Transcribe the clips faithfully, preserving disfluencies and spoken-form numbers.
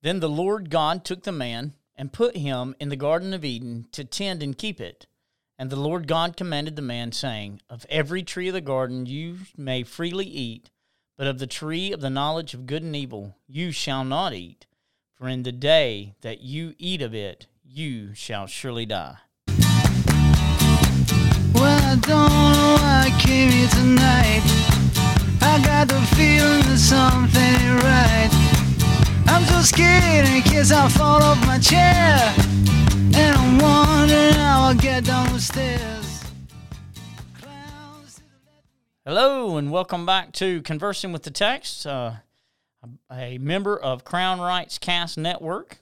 Then the Lord God took the man and put him in the Garden of Eden to tend and keep it. And the Lord God commanded the man, saying, Of every tree of the garden you may freely eat, but of the tree of the knowledge of good and evil you shall not eat, for in the day that you eat of it you shall surely die. Well, I don't know why I came here tonight. I got the feeling that something ain't right. I'm so scared in case I fall off my chair, and I'm wondering how I'll get down the stairs. Hello, and welcome back to Conversing with the Text, uh, a member of Crown Rights Cast Network.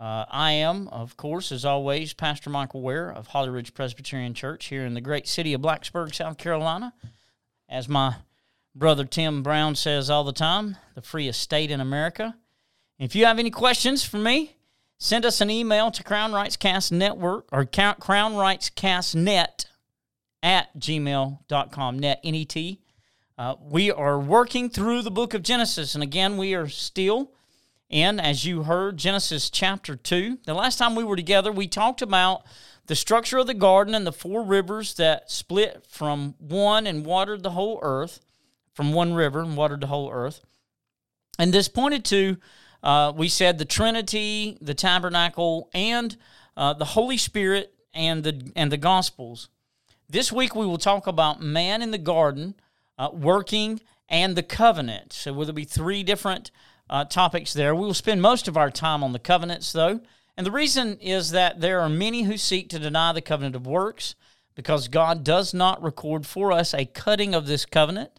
Uh, I am, of course, as always, Pastor Michael Ware of Holly Ridge Presbyterian Church here in the great city of Blacksburg, South Carolina. As my brother Tim Brown says all the time, the freest state in America. If you have any questions for me, send us an email to Crown Rights Cast Network or Crown Rights Cast Net at gmail dot com, net, N E T. Uh, we are working through the book of Genesis, and again, we are still in, as you heard, Genesis chapter two. The last time we were together, we talked about the structure of the garden and the four rivers that split from one and watered the whole earth, from one river and watered the whole earth. And this pointed to, uh, we said, the Trinity, the tabernacle, and uh, the Holy Spirit, and the and the Gospels. This week we will talk about man in the garden, uh, working, and the covenant. So there will be three different uh, topics there. We will spend most of our time on the covenants, though. And the reason is that there are many who seek to deny the covenant of works because God does not record for us a cutting of this covenant.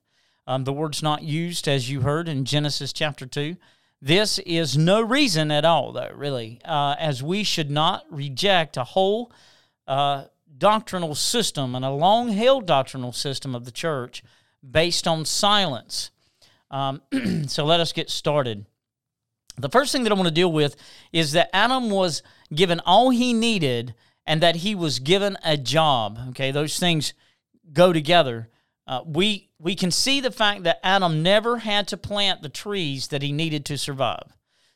Um, the word's not used, as you heard, in Genesis chapter two. This is no reason at all, though, really, uh, as we should not reject a whole uh doctrinal system and a long-held doctrinal system of the church based on silence. Um, so let us get started. The first thing that I want to deal with is that Adam was given all he needed and that he was given a job. Okay, those things go together. Uh, we we can see the fact that Adam never had to plant the trees that he needed to survive.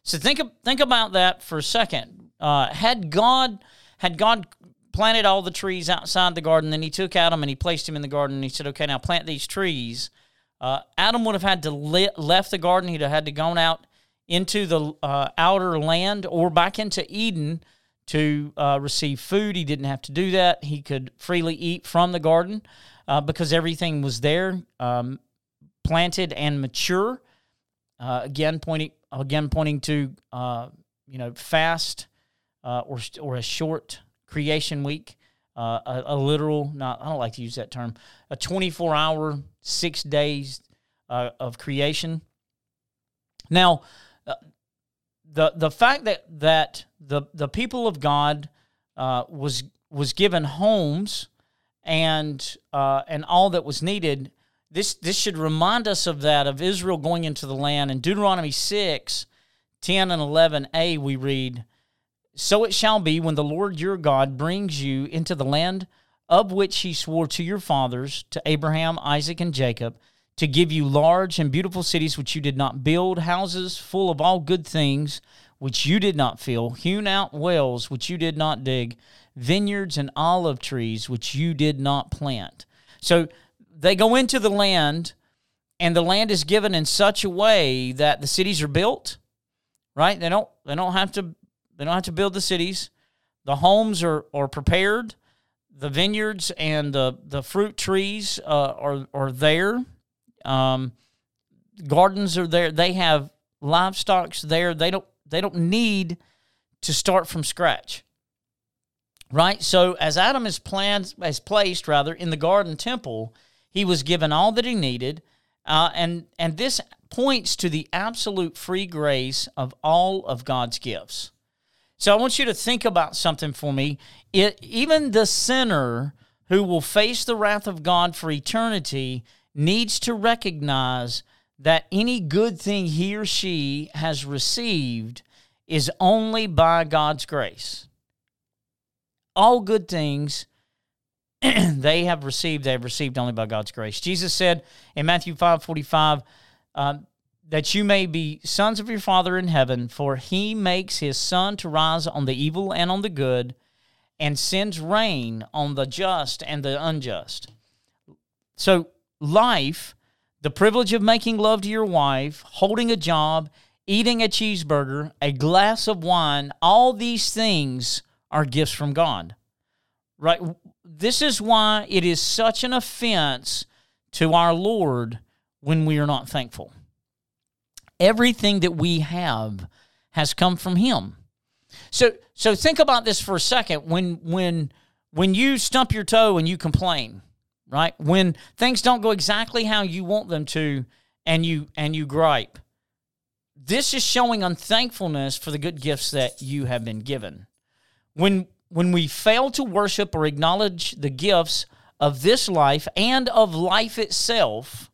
So think think about that for a second. Uh, had God had God planted all the trees outside the garden, then he took Adam and he placed him in the garden, and he said, okay, now plant these trees. Uh, Adam would have had to le- left the garden. He'd have had to gone out into the uh, outer land or back into Eden to uh, receive food. He didn't have to do that. He could freely eat from the garden uh, because everything was there, um, planted and mature. Uh, again, pointing again pointing to uh, you know fast uh, or or a short creation week, uh, a, a literal, not, I don't like to use that term, a twenty-four hour, six days uh, of creation. Now, uh, the the fact that that the the people of God uh, was was given homes and uh, and all that was needed, this this should remind us of that, of Israel going into the land. In Deuteronomy six, ten and eleven a, we read, "So it shall be when the Lord your God brings you into the land of which he swore to your fathers, to Abraham, Isaac, and Jacob, to give you large and beautiful cities which you did not build, houses full of all good things which you did not fill, hewn out wells which you did not dig, vineyards and olive trees which you did not plant." So they go into the land, and the land is given in such a way that the cities are built, right? They don't, they don't have to... They don't have to build the cities. The homes are, are prepared. The vineyards and the, the fruit trees uh, are, are there. Um, gardens are there. They have livestock there. They don't they don't need to start from scratch. Right? So as Adam is planned, as placed rather in the garden temple, he was given all that he needed. Uh, and and this points to the absolute free grace of all of God's gifts. So I want you to think about something for me. It, even the sinner who will face the wrath of God for eternity needs to recognize that any good thing he or she has received is only by God's grace. All good things they have received, they have received only by God's grace. Jesus said in Matthew five forty-five, uh, that you may be sons of your Father in heaven, for he makes his sun to rise on the evil and on the good, and sends rain on the just and the unjust. So life, the privilege of making love to your wife, holding a job, eating a cheeseburger, a glass of wine, all these things are gifts from God. Right? This is why it is such an offense to our Lord when we are not thankful. Everything that we have has come from Him. So so think about this for a second. When when when you stump your toe and you complain, right? When things don't go exactly how you want them to and you and you gripe, this is showing unthankfulness for the good gifts that you have been given. When when we fail to worship or acknowledge the gifts of this life and of life itself,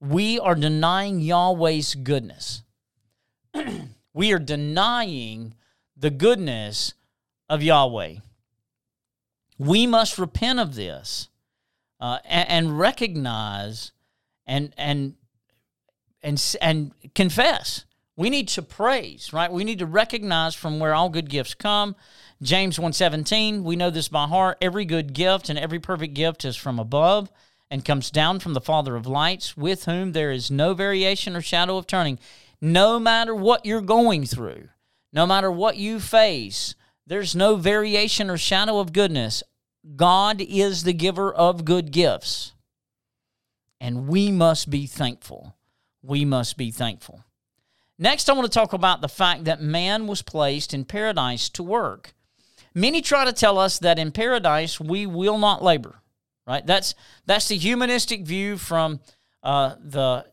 we are denying Yahweh's goodness. We are denying the goodness of Yahweh. We must repent of this uh, and, and recognize and and and and confess. We need to praise, right? We need to recognize from where all good gifts come. James one seventeen, we know this by heart. Every good gift and every perfect gift is from above and comes down from the Father of lights, with whom there is no variation or shadow of turning. No matter what you're going through, no matter what you face, there's no variation or shadow of goodness. God is the giver of good gifts, and we must be thankful. We must be thankful. Next, I want to talk about the fact that man was placed in paradise to work. Many try to tell us that in paradise we will not labor, right? That's that's the humanistic view from uh, the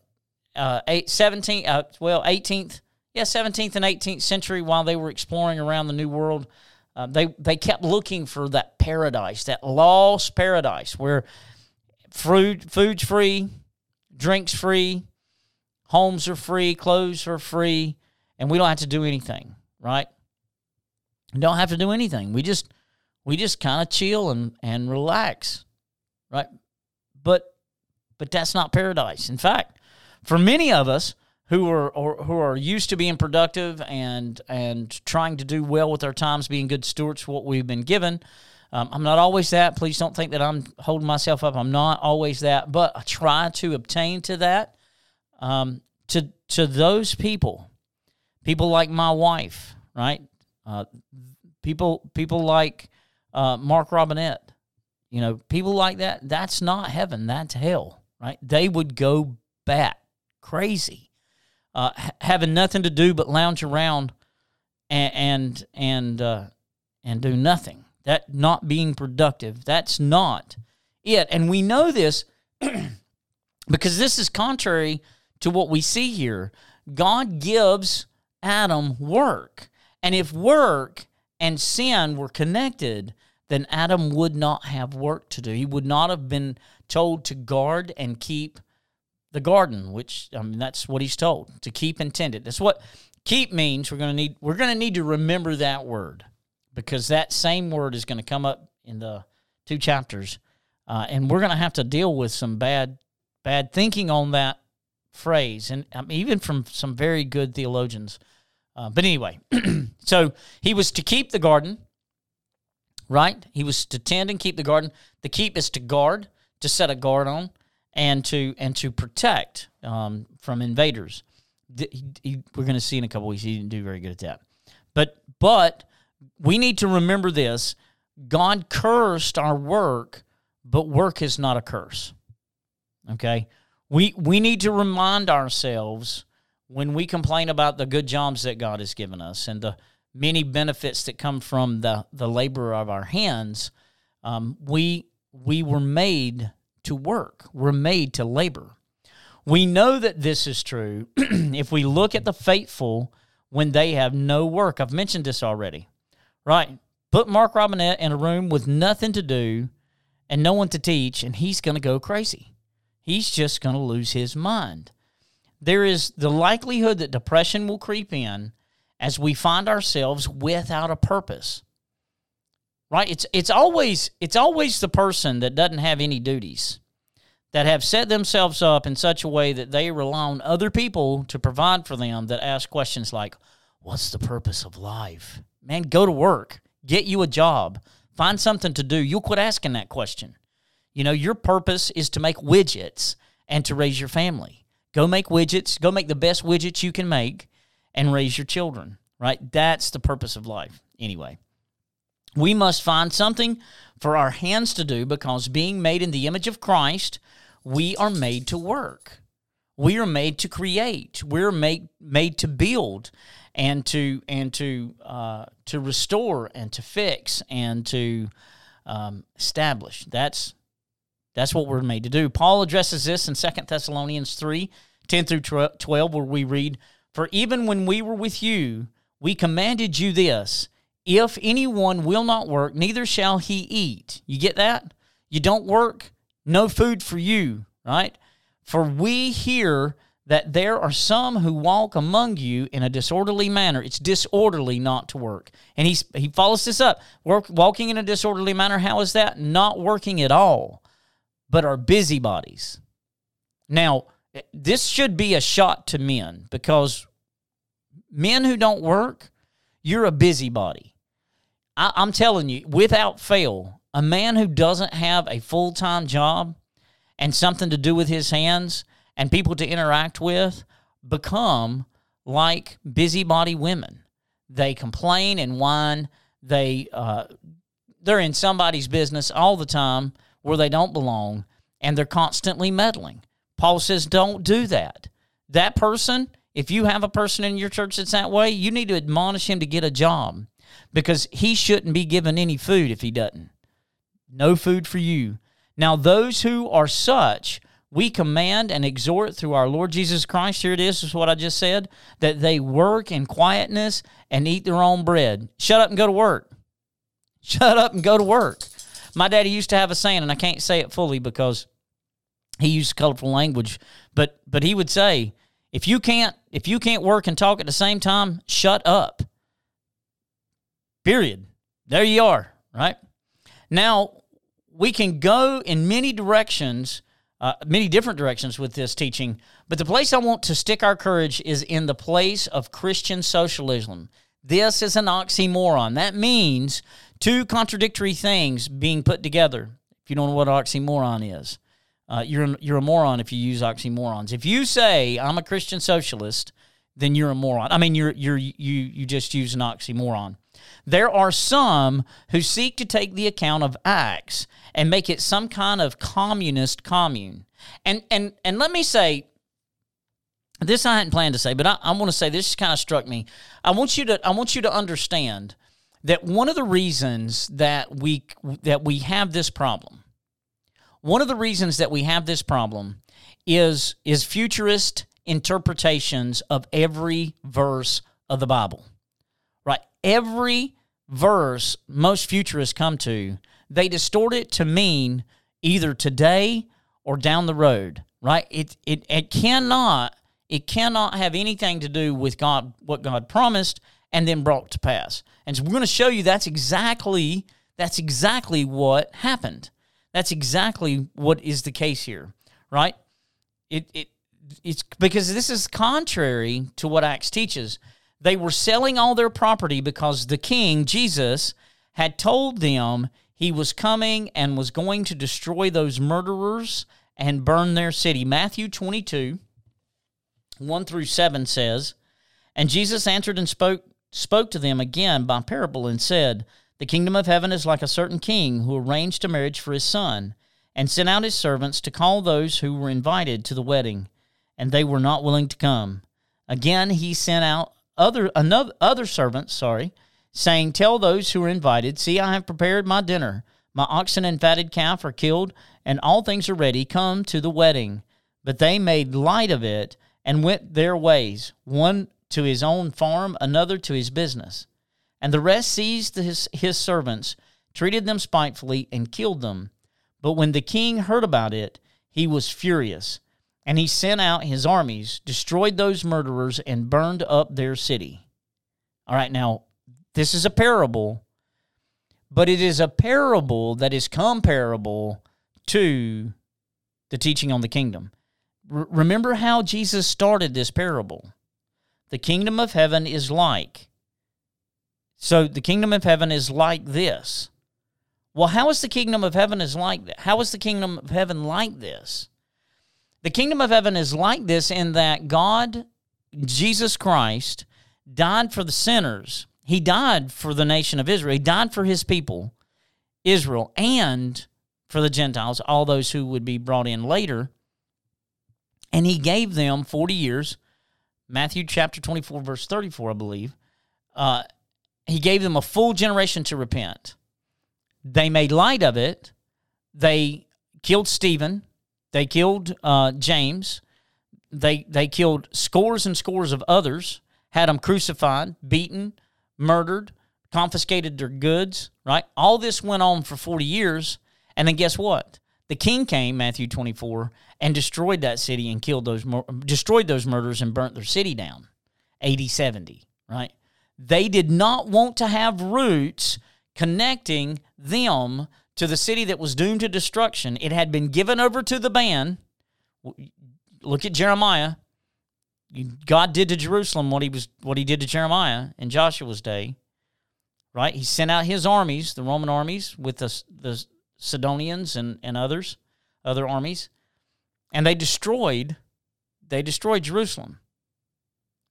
uh, eight, seventeenth, uh, well, eighteenth, yeah, seventeenth and eighteenth century. While they were exploring around the New World, uh, they they kept looking for that paradise, that lost paradise where food food's free, drinks free, homes are free, clothes are free, and we don't have to do anything, right? We don't have to do anything. We just we just kind of chill and, and relax, right? But but that's not paradise. In fact, for many of us who are or, who are used to being productive and and trying to do well with our times, being good stewards for what we've been given, um, I'm not always that. Please don't think that I'm holding myself up. I'm not always that, but I try to obtain to that. Um, to to those people, people like my wife, right? Uh, people people like uh, Mark Robinette, you know, people like that. That's not heaven. That's hell, right? They would go bat crazy, uh, ha- having nothing to do but lounge around and and and, uh, and do nothing. That not being productive. That's not it. And we know this because this is contrary to what we see here. God gives Adam work. And if work and sin were connected, then Adam would not have work to do. He would not have been told to guard and keep the garden, which, I mean, that's what he's told, to keep and tend it. That's what keep means. We're going to need we're going to need to remember that word, because that same word is going to come up in the two chapters, uh, and we're going to have to deal with some bad bad thinking on that phrase, and um, even from some very good theologians. Uh, but anyway, so he was to keep the garden, right? He was to tend and keep the garden. The keep is to guard, to set a guard on, and to and to protect um, from invaders. The, he, he, we're going to see in a couple weeks he didn't do very good at that. But but we need to remember this. God cursed our work, but work is not a curse. Okay? We we need to remind ourselves when we complain about the good jobs that God has given us and the many benefits that come from the, the labor of our hands, um, we we were made to work. We're made to labor. We know that this is true if we look at the faithful when they have no work. I've mentioned this already, right? Put Mark Robinette in a room with nothing to do and no one to teach, and he's going to go crazy. He's just going to lose his mind. There is the likelihood that depression will creep in as we find ourselves without a purpose. Right? It's it's always it's always the person that doesn't have any duties that have set themselves up in such a way that they rely on other people to provide for them, that ask questions like, what's the purpose of life? Man, go to work. Get you a job. Find something to do. You'll quit asking that question. You know, your purpose is to make widgets and to raise your family. Go make widgets. Go make the best widgets you can make and raise your children, right? That's the purpose of life. Anyway, we must find something for our hands to do, because being made in the image of Christ, we are made to work. We are made to create. We're made made to build and to and to uh, to restore and to fix and to um, establish. That's that's what we're made to do. Paul addresses this in Second Thessalonians three, ten through twelve, where we read, "For even when we were with you, we commanded you this, if anyone will not work, neither shall he eat." You get that? You don't work, no food for you, right? "For we hear that there are some who walk among you in a disorderly manner." It's disorderly not to work. And he's, he follows this up. Work, walking in a disorderly manner, how is that? Not working at all, but are busybodies. Now, this should be a shot to men, because men who don't work, you're a busybody. I, I'm telling you, without fail, a man who doesn't have a full-time job and something to do with his hands and people to interact with become like busybody women. They complain and whine. They, uh, they're in somebody's business all the time where they don't belong, and they're constantly meddling. Paul says, don't do that. That person, if you have a person in your church that's that way, you need to admonish him to get a job, because he shouldn't be given any food if he doesn't. No food for you. Now, those who are such, we command and exhort through our Lord Jesus Christ, here it is, is what I just said, that they work in quietness and eat their own bread. Shut up and go to work. Shut up and go to work. My daddy used to have a saying, and I can't say it fully because he used colorful language, but but he would say, if you can't if you can't work and talk at the same time, shut up. Period. There you are, right? Now, we can go in many directions, uh, many different directions with this teaching, but the place I want to stick our courage is in the place of Christian socialism. This is an oxymoron. That means two contradictory things being put together. If you don't know what oxymoron is, uh, you're, you're a moron if you use oxymorons. If you say, I'm a Christian socialist, then you're a moron. I mean, you're you're you you just use an oxymoron. There are some who seek to take the account of Acts and make it some kind of communist commune. And and and let me say, this I hadn't planned to say, but I, I want to say this kind of struck me. I want you to I want you to understand that one of the reasons that we that we have this problem, one of the reasons that we have this problem is is futurist interpretations of every verse of the Bible, right? Every verse most futurists come to, they distort it to mean either today or down the road, right? It it it cannot it cannot have anything to do with God, what God promised and then brought to pass. And so we're going to show you that's exactly that's exactly what happened. That's exactly what is the case here, right? It it. It's because this is contrary to what Acts teaches. They were selling all their property because the king, Jesus, had told them he was coming and was going to destroy those murderers and burn their city. Matthew twenty-two, one through seven says, "And Jesus answered and spoke, spoke to them again by parable and said, The kingdom of heaven is like a certain king who arranged a marriage for his son and sent out his servants to call those who were invited to the wedding. And they were not willing to come. Again, he sent out other another other servants, sorry, saying, Tell those who are invited, See, I have prepared my dinner. My oxen and fatted calf are killed, and all things are ready. Come to the wedding. But they made light of it and went their ways, one to his own farm, another to his business. And the rest seized his, his servants, treated them spitefully, and killed them. But when the king heard about it, he was furious. And he sent out his armies, destroyed those murderers, and burned up their city." All right, now, this is a parable, but it is a parable that is comparable to the teaching on the kingdom. R- remember how Jesus started this parable. The kingdom of heaven is like. So the kingdom of heaven is like this. Well, how is the kingdom of heaven is like that? How is the kingdom of heaven like this? The kingdom of heaven is like this in that God, Jesus Christ, died for the sinners. He died for the nation of Israel. He died for his people, Israel, and for the Gentiles, all those who would be brought in later. And he gave them forty years, Matthew chapter twenty-four, verse thirty-four, I believe. Uh, he gave them a full generation to repent. They made light of it. They killed Stephen. They killed uh, James. They they killed scores and scores of others, had them crucified, beaten, murdered, confiscated their goods, right? All this went on for forty years, and then guess what? The king came, Matthew twenty-four, and destroyed that city and killed those destroyed those murders and burnt their city down, A D seventy, right? They did not want to have roots connecting them to the city that was doomed to destruction. It had been given over to the ban. Look at Jeremiah. God did to Jerusalem what he was what he did to Jeremiah in Joshua's day, right? He sent out his armies, the Roman armies, with the the Sidonians and, and others, other armies, and they destroyed they destroyed Jerusalem,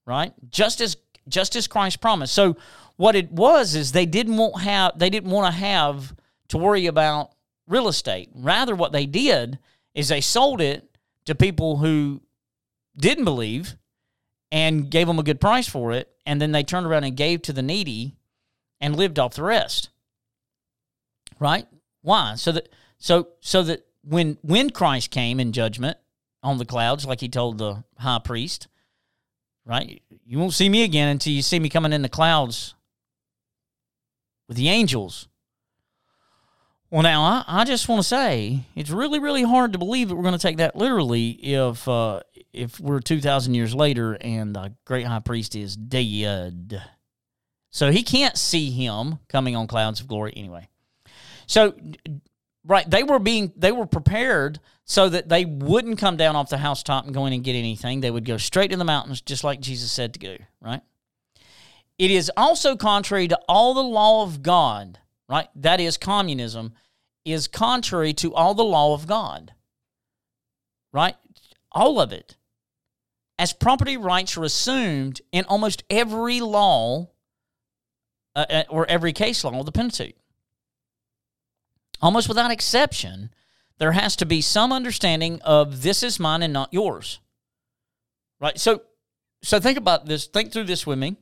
right? Just as just as Christ promised. So what it was is they didn't want have they didn't want to have to worry about real estate. Rather, what they did is they sold it to people who didn't believe and gave them a good price for it, and then they turned around and gave to the needy and lived off the rest. Right? Why? So that so so that when when Christ came in judgment on the clouds, like he told the high priest, right? You won't see me again until you see me coming in the clouds with the angels. Well, now, I, I just want to say it's really, really hard to believe that we're going to take that literally if uh, if we're two thousand years later and the great high priest is dead. So he can't see him coming on clouds of glory anyway. So, right, they were being they were prepared so that they wouldn't come down off the housetop and go in and get anything. They would go straight to the mountains just like Jesus said to go, right? It is also contrary to all the law of God. Right? That is, communism is contrary to all the law of God. Right? All of it. As property rights are assumed in almost every law uh, or every case law of the Pentateuch. Almost without exception, there has to be some understanding of this is mine and not yours. Right? So, so think about this. Think through this with me.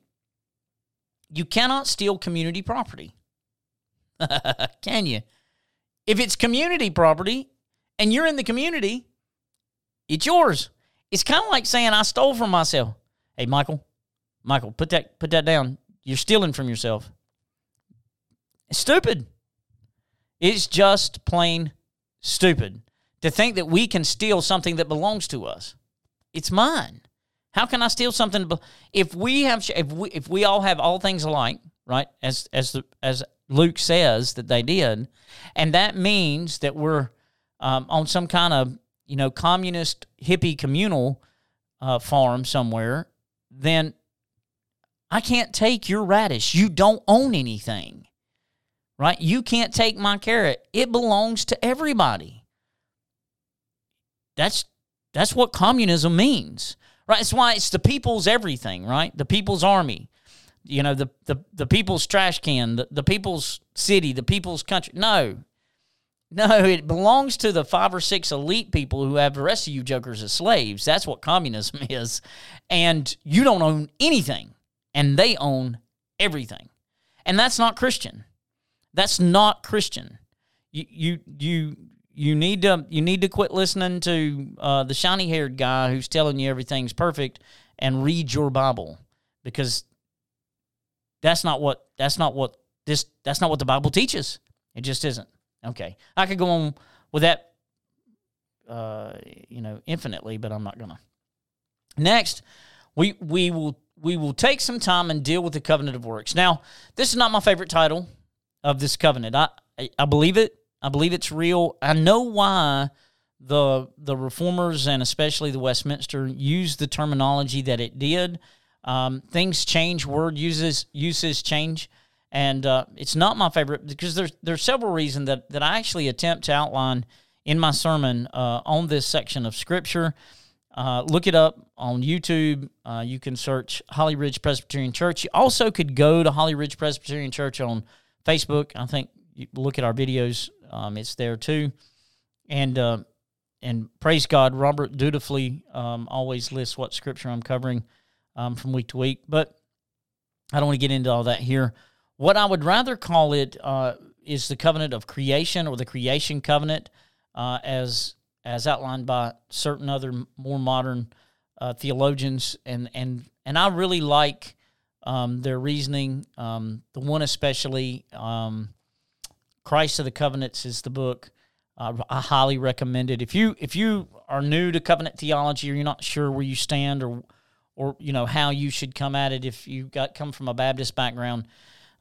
You cannot steal community property. Can you? If it's community property and you're in the community, it's yours. It's kind of like saying I stole from myself. Hey, Michael, Michael, put that put that down. You're stealing from yourself. It's stupid. It's just plain stupid to think that we can steal something that belongs to us. It's mine. How can I steal something? If we have, if we if we all have all things alike, right? As as the as Luke says that they did, and that means that we're um, on some kind of, you know, communist hippie communal uh, farm somewhere, then I can't take your radish. You don't own anything, right? You can't take my carrot. It belongs to everybody. That's that's what communism means, right? That's why it's the people's everything, right? The people's army. You know, the, the, the people's trash can, the, the people's city, the people's country. No. No, it belongs to the five or six elite people who have the rest of you jokers as slaves. That's what communism is. And you don't own anything. And they own everything. And that's not Christian. That's not Christian. You you you, you need to you need to quit listening to uh, the shiny-haired guy who's telling you everything's perfect and read your Bible, because That's not what that's not what this that's not what the Bible teaches. It just isn't. Okay. I could go on with that uh, you know, infinitely, but I'm not gonna. Next, we we will we will take some time and deal with the covenant of works. Now, this is not my favorite title of this covenant. I I, I believe it. I believe it's real. I know why the the reformers and especially the Westminster used the terminology that it did. Um, things change, word uses uses change, and uh, it's not my favorite because there's there's several reasons that, that I actually attempt to outline in my sermon uh, on this section of Scripture. Uh, look it up on YouTube. Uh, you can search Holly Ridge Presbyterian Church. You also could go to Holly Ridge Presbyterian Church on Facebook. I think you look at our videos. Um, it's there too. And uh, and praise God, Robert dutifully um, always lists what Scripture I'm covering um, from week to week. But I don't want to get into all that here. What I would rather call it uh, is the covenant of creation or the creation covenant uh, as as outlined by certain other more modern uh, theologians, and and and I really like um, their reasoning. Um, the one especially, um, Christ of the Covenants, is the book uh, I highly recommend it. If you if you are new to covenant theology, or you're not sure where you stand, or or you know how you should come at it, if you got come from a Baptist background,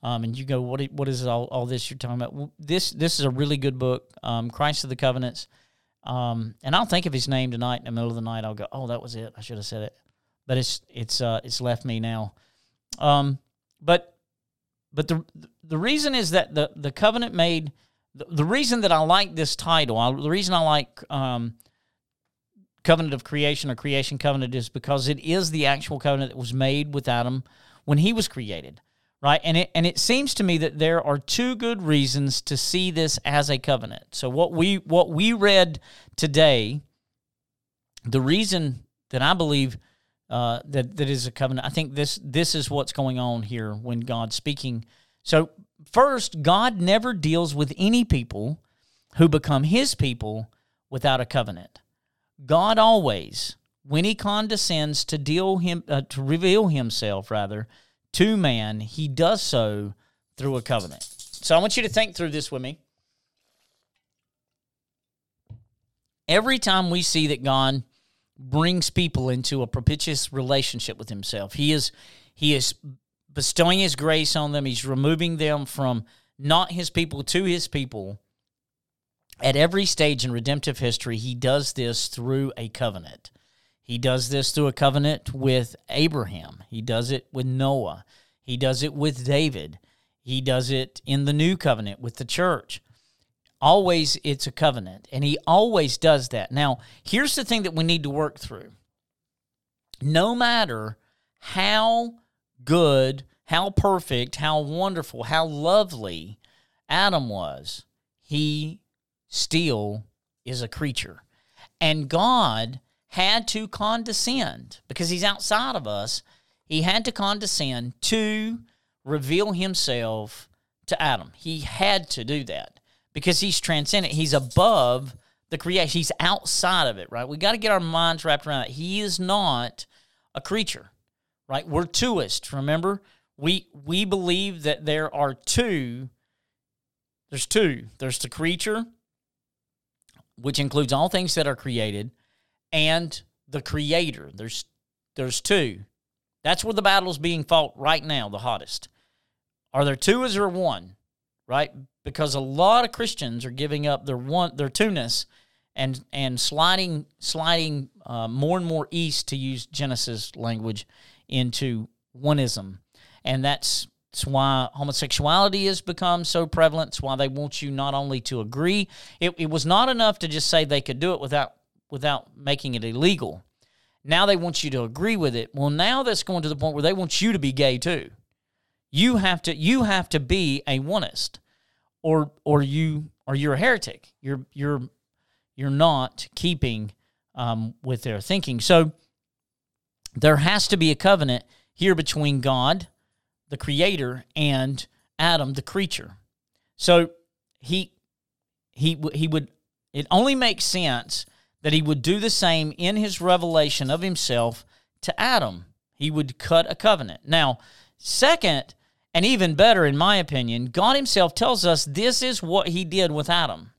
um, and you go, what what is all all this you're talking about? Well, this this is a really good book, um, Christ of the Covenants. Um, and I'll think of his name tonight in the middle of the night. I'll go, oh, that was it. I should have said it, but it's it's uh, it's left me now. Um, but but the the reason is that the, the covenant made the, the reason that I like this title. I, the reason I like um, covenant of creation or creation covenant is because it is the actual covenant that was made with Adam when he was created, right? And it and it seems to me that there are two good reasons to see this as a covenant. So what we what we read today, the reason that I believe uh, that that is a covenant, I think this this is what's going on here when God's speaking. So first, God never deals with any people who become His people without a covenant. God always, when He condescends to deal him uh, to reveal Himself, rather. To man, He does so through a covenant. So I want you to think through this with me. Every time we see that God brings people into a propitious relationship with Himself, He is He is bestowing His grace on them. He's removing them from not His people to His people. At every stage in redemptive history, He does this through a covenant. He does this through a covenant with Abraham. He does it with Noah. He does it with David. He does it in the new covenant with the church. Always it's a covenant, and He always does that. Now, here's the thing that we need to work through. No matter how good, how perfect, how wonderful, how lovely Adam was, he still is a creature. And God had to condescend, because He's outside of us, He had to condescend to reveal Himself to Adam. He had to do that because He's transcendent. He's above the creation. He's outside of it, right? We got to get our minds wrapped around it. He is not a creature, right? We're twoists, remember? We we believe that there are two. There's two. There's the creature, which includes all things that are created, and the Creator. There's there's two. That's where the battle's being fought right now, the hottest. Are there two, or is there one? Right? Because a lot of Christians are giving up their one their two-ness and and sliding sliding uh, more and more east, to use Genesis language, into oneism. And that's, that's why homosexuality has become so prevalent. It's why they want you not only to agree. It, it was not enough to just say they could do it without without making it illegal. Now they want you to agree with it. Well, now that's going to the point where they want you to be gay too. You have to you have to be a oneist, or or you or you're a heretic. You're you're you're not keeping um, with their thinking. So there has to be a covenant here between God, the Creator, and Adam, the creature. So he he he would it only makes sense that He would do the same in His revelation of Himself to Adam. He would cut a covenant. Now, second, and even better in my opinion, God Himself tells us this is what He did with Adam.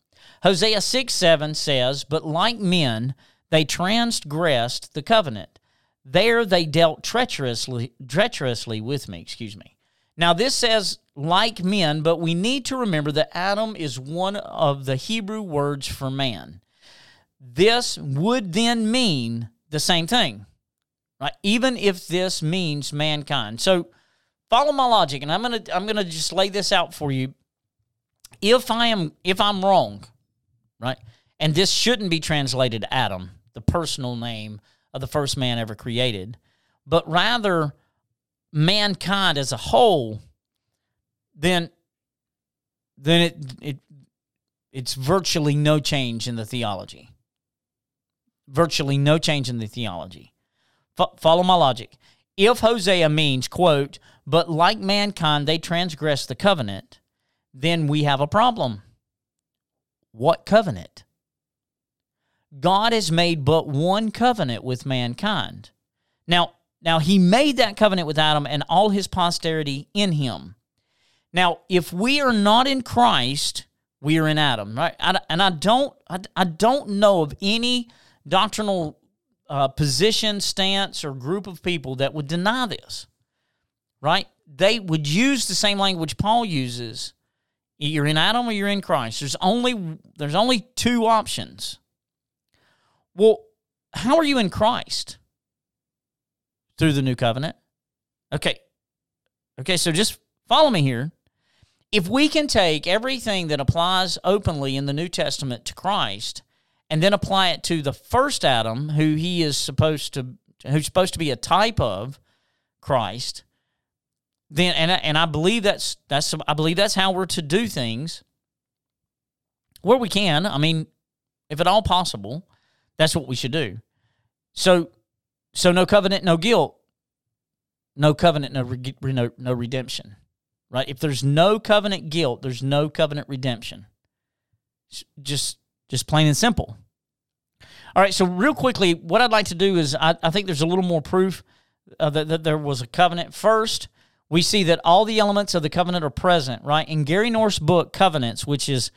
Hosea six seven says, "But like men, they transgressed the covenant. There they dealt treacherously, treacherously with me." Excuse me. Now, this says like men, but we need to remember that Adam is one of the Hebrew words for man. this would then mean the same thing, right? Even if this means mankind. So follow my logic, and I'm gonna I'm gonna just lay this out for you. If I am if I'm wrong, right? And this shouldn't be translated Adam, the personal name of the first man ever created, but rather mankind as a whole, then then it it it's virtually no change in the theology. Virtually no change in the theology. F- follow my logic. If Hosea means, quote, but like mankind they transgress the covenant, then we have a problem. What covenant? God has made but one covenant with mankind. Now, now he made that covenant with Adam and all his posterity in him. Now, if we are not in Christ, we are in Adam, right? I, and I don't, I, I don't know of any doctrinal uh, position, stance, or group of people that would deny this, right? They would use the same language Paul uses. You're in Adam or you're in Christ. There's only there's only two options. Well, how are you in Christ? Through the new covenant. Okay. Okay, so just follow me here. If we can take everything that applies openly in the New Testament to Christ and then apply it to the first Adam, who he is supposed to who's supposed to be a type of Christ, then and I, and I believe that's that's I believe that's how we're to do things where we can. I mean, if at all possible, that's what we should do. So So no covenant, no guilt, no covenant, no, re- no no redemption, right? If there's no covenant guilt, there's no covenant redemption. Just just plain and simple. All right, so real quickly, what I'd like to do is I, I think there's a little more proof uh, that, that there was a covenant. First, we see that all the elements of the covenant are present, right? In Gary North's book, Covenants, which is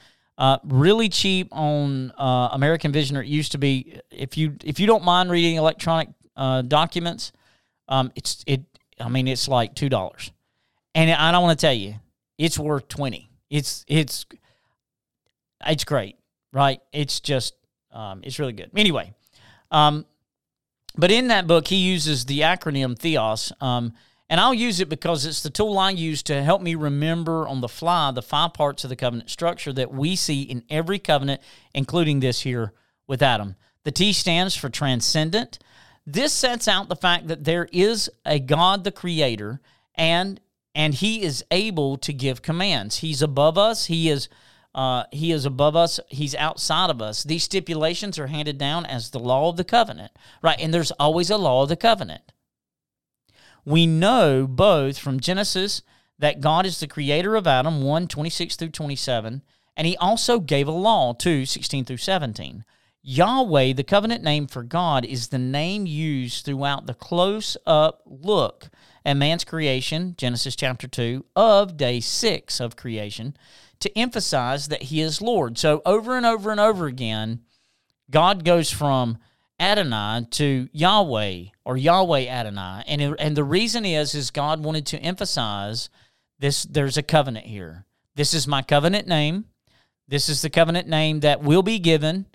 Uh, really cheap on uh, American Vision, or it used to be. If you if you don't mind reading electronic uh, documents, um, it's it. I mean, it's like two dollars, and I don't want to tell you, it's worth twenty. It's it's it's great, right? It's just um, it's really good. Anyway, um, but in that book, he uses the acronym THEOS, um, and I'll use it because it's the tool I use to help me remember on the fly the five parts of the covenant structure that we see in every covenant, including this here with Adam. The T stands for transcendent. This sets out the fact that there is a God, the Creator, and and He is able to give commands. He's above us. He is uh, He is above us. He's outside of us. These stipulations are handed down as the law of the covenant, right? And there's always a law of the covenant. We know both from Genesis that God is the creator of Adam, one, twenty-six through twenty-seven, and he also gave a law, two, sixteen through seventeen. Yahweh, the covenant name for God, is the name used throughout the close-up look at man's creation, Genesis chapter two, of day six of creation, to emphasize that he is Lord. So over and over and over again, God goes from Adonai to Yahweh, or Yahweh Adonai, and it, and the reason is is God wanted to emphasize this. There's a covenant here. This is my covenant name. This is the covenant name that will be given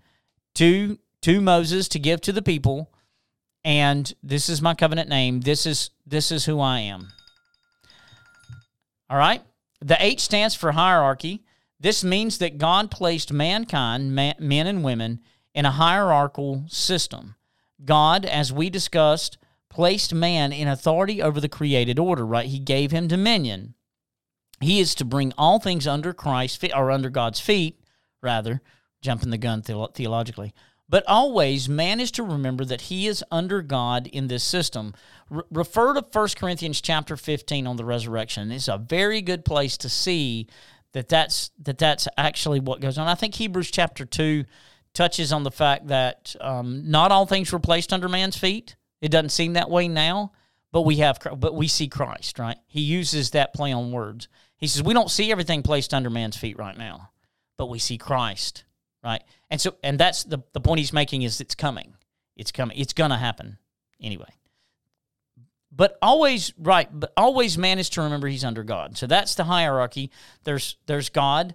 to to Moses to give to the people, and this is my covenant name. This is this is who I am. All right. The H stands for hierarchy. This means that God placed mankind, man, men and women, in a hierarchical system. God, as we discussed, placed man in authority over the created order, right? He gave him dominion. He is to bring all things under Christ's feet, or under God's feet, rather, jumping the gun theologically. But always, man is to remember that he is under God in this system. Re- refer to First Corinthians chapter fifteen on the resurrection. It's a very good place to see that that's, that that's actually what goes on. I think Hebrews chapter two touches on the fact that um, not all things were placed under man's feet. It doesn't seem that way now, but we have, but we see Christ, right? He uses that play on words. He says we don't see everything placed under man's feet right now, but we see Christ, right? And so, and that's the the point he's making is it's coming, it's coming, it's gonna happen anyway. But always, right? But always, man is to remember he's under God. So that's the hierarchy. There's there's God.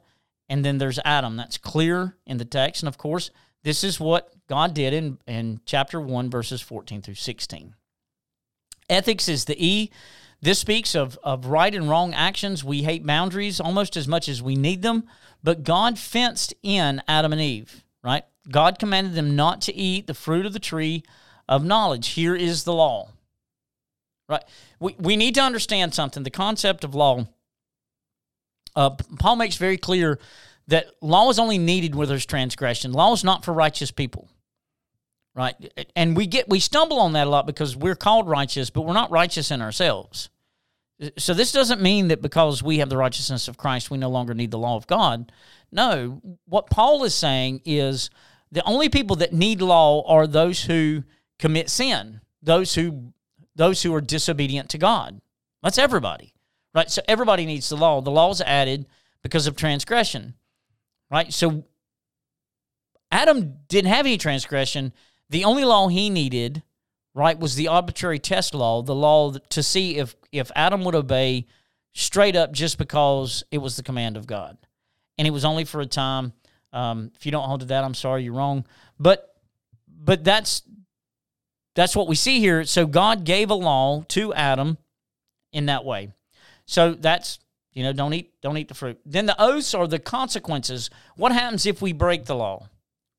And then there's Adam. That's clear in the text. And, of course, this is what God did in, in chapter one, verses fourteen through sixteen. Ethics is the E. This speaks of, of right and wrong actions. We hate boundaries almost as much as we need them, but God fenced in Adam and Eve, right? God commanded them not to eat the fruit of the tree of knowledge. Here is the law, right? We, we need to understand something. The concept of law, uh, Paul makes very clear that law is only needed where there's transgression. Law is not for righteous people, right? And we get we stumble on that a lot because we're called righteous, but we're not righteous in ourselves. So this doesn't mean that because we have the righteousness of Christ, we no longer need the law of God. No, what Paul is saying is the only people that need law are those who commit sin, those who those who are disobedient to God. That's everybody, right? So everybody needs the law. The law is added because of transgression. Right, so Adam didn't have any transgression. The only law he needed, right, was the arbitrary test law, the law to see if, if Adam would obey straight up just because it was the command of God. And it was only for a time. Um, if you don't hold to that, I'm sorry, you're wrong. But but that's that's what we see here. So God gave a law to Adam in that way. So that's... You know, don't eat, don't eat the fruit. Then the oaths are the consequences. What happens if we break the law,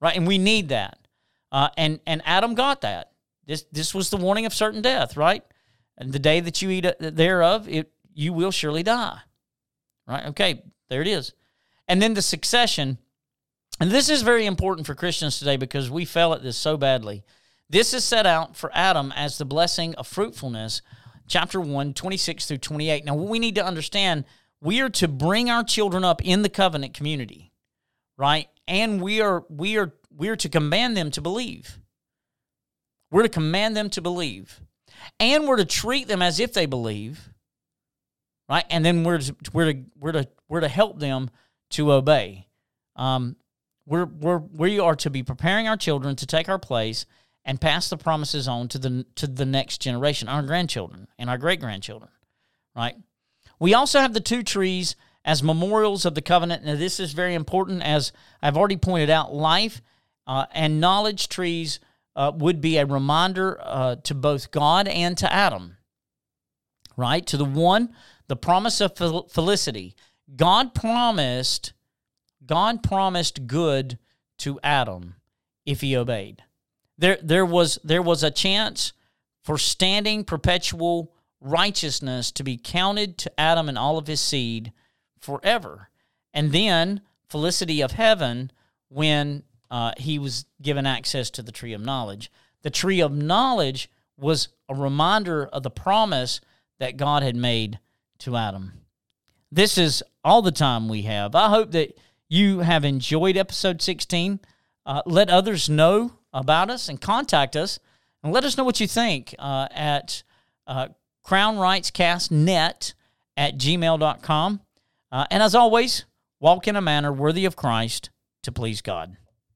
right? And we need that. Uh, and and Adam got that. This this was the warning of certain death, right? And the day that you eat thereof, it you will surely die, right? Okay, there it is. And then the succession, and this is very important for Christians today because we fail at this so badly. This is set out for Adam as the blessing of fruitfulness, chapter one, twenty-six through twenty-eight. Now, what we need to understand. We are to bring our children up in the covenant community, right? And we are we are we are to command them to believe. We're to command them to believe, and we're to treat them as if they believe, right? And then we're to, we're to, we're to we're to help them to obey. Um, we're we're we are to be preparing our children to take our place and pass the promises on to the to the next generation, our grandchildren and our great grandchildren, right? We also have the two trees as memorials of the covenant. Now, this is very important, as I've already pointed out. Life uh, and knowledge trees uh, would be a reminder uh, to both God and to Adam, right? To the one, the promise of fel- felicity. God promised, God promised good to Adam if he obeyed. There, there was, there was a chance for standing perpetual righteousness to be counted to Adam and all of his seed forever. And then felicity of heaven when uh, he was given access to the tree of knowledge. The tree of knowledge was a reminder of the promise that God had made to Adam. This is all the time we have. I hope that you have enjoyed episode sixteen. Uh, let others know about us and contact us and let us know what you think uh, at uh, Crown Rights Cast Net at gmail dot com. Uh, and as always, walk in a manner worthy of Christ to please God.